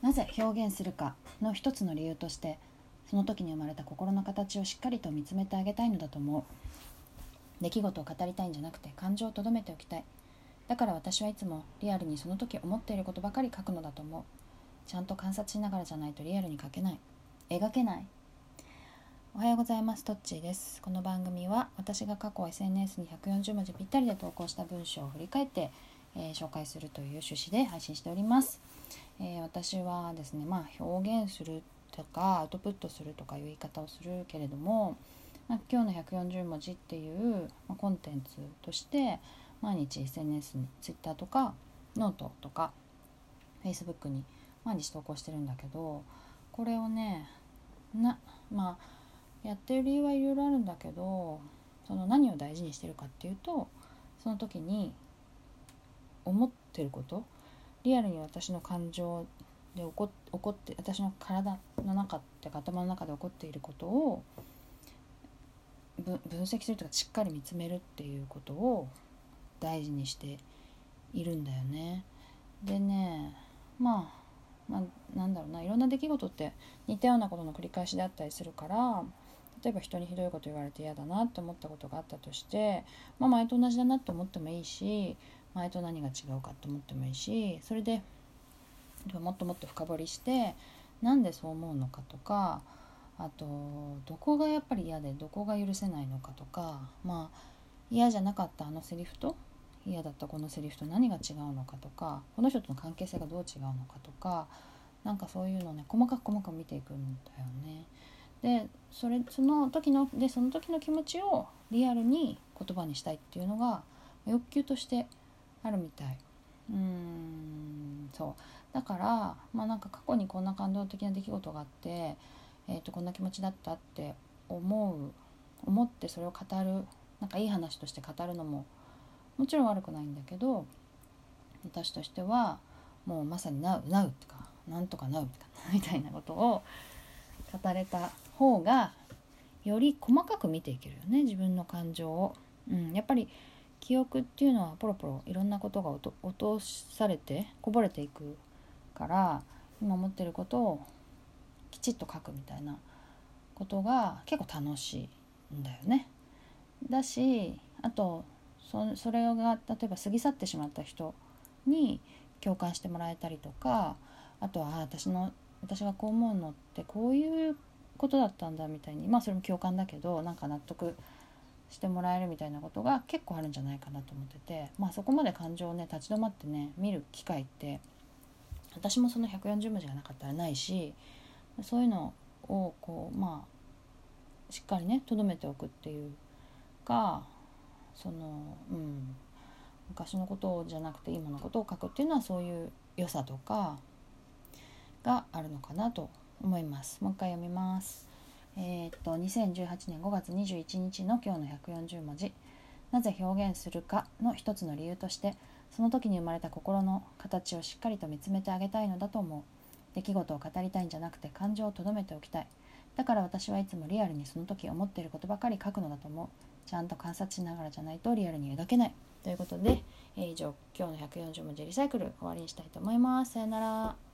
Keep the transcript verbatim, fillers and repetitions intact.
なぜ表現するかの一つの理由として、その時に生まれた心の形をしっかりと見つめてあげたいのだと思う。出来事を語りたいんじゃなくて感情を留めておきたい。だから私はいつもリアルにその時思っていることばかり書くのだと思う。ちゃんと観察しながらじゃないとリアルに書けない。描けない。おはようございます。トッチーです。この番組は私が過去 エスエヌエス にひゃくよんじゅう文字ぴったりで投稿した文章を振り返って、えー、紹介するという趣旨で配信しております。えー、私はですね、まあ表現するとかアウトプットするとかいう言い方をするけれども、まあ、今日のひゃくよんじゅう文字っていう、まあ、コンテンツとして毎日 エスエヌエス に Twitter とかノートとか Facebook に毎日投稿してるんだけど、これをねな、まあ、やってる理由はいろいろあるんだけど、その何を大事にしてるかっていうと、その時に思ってること、リアルに私の感情で起こ、起こって私の体の中って頭の中で起こっていることを分析するとか、しっかり見つめるっていうことを大事にしているんだよね。でね、まあまあ、なんだろうな、いろんな出来事って似たようなことの繰り返しであったりするから、例えば人にひどいこと言われて嫌だなって思ったことがあったとして、まあ、前と同じだなって思ってもいいし、前と何が違うかって思ってもいいし、それでもっともっと深掘りして、なんでそう思うのかとか、あとどこがやっぱり嫌でどこが許せないのかとか、まあ嫌じゃなかったあのセリフと嫌だったこのセリフと何が違うのかとか、この人との関係性がどう違うのかとか、なんかそういうのをね細かく細かく見ていくんだよね。でそれその時のでその時の気持ちをリアルに言葉にしたいっていうのが欲求としてあるみたい。うーんそうだから、まあなんか過去にこんな感動的な出来事があって、えーと、こんな気持ちだったって思う思ってそれを語る、なんかいい話として語るのももちろん悪くないんだけど、私としてはもうまさになうなうとかなんとかなうみたいなことを語れた方がより細かく見ていけるよね、自分の感情を、うん、やっぱり記憶っていうのはポロポロいろんなことが落と、落とされてこぼれていくから、今思ってることをきちっと書くみたいなことが結構楽しいんだよね。だしあと そ, それが例えば過ぎ去ってしまった人に共感してもらえたりとか、あとはあ 私, の私がこう思うのってこういうことだったんだみたいに、まあそれも共感だけど、なんか納得してもらえるみたいなことが結構あるんじゃないかなと思ってて、まあそこまで感情をね立ち止まってね見る機会って、私もそのひゃくよんじゅう文字がなかったらないし、そういうのをこうまあしっかりね留めておくっていうか、そのうん、昔のことじゃなくて今のことを書くっていうのはそういう良さとかがあるのかなと思います。もう一回読みます。えー、っとにせんじゅうはちねんごがつにじゅういちにちの今日のひゃくよんじゅう文字、なぜ表現するかの一つの理由として、その時に生まれた心の形をしっかりと見つめてあげたいのだと思う。出来事を語りたいんじゃなくて感情を留めておきたい。だから私はいつもリアルにその時思っていることばかり書くのだと思う。ちゃんと観察しながらじゃないとリアルに描けない。ということで、えー、以上今日のひゃくよんじゅう文字リサイクル終わりにしたいと思います。さよなら。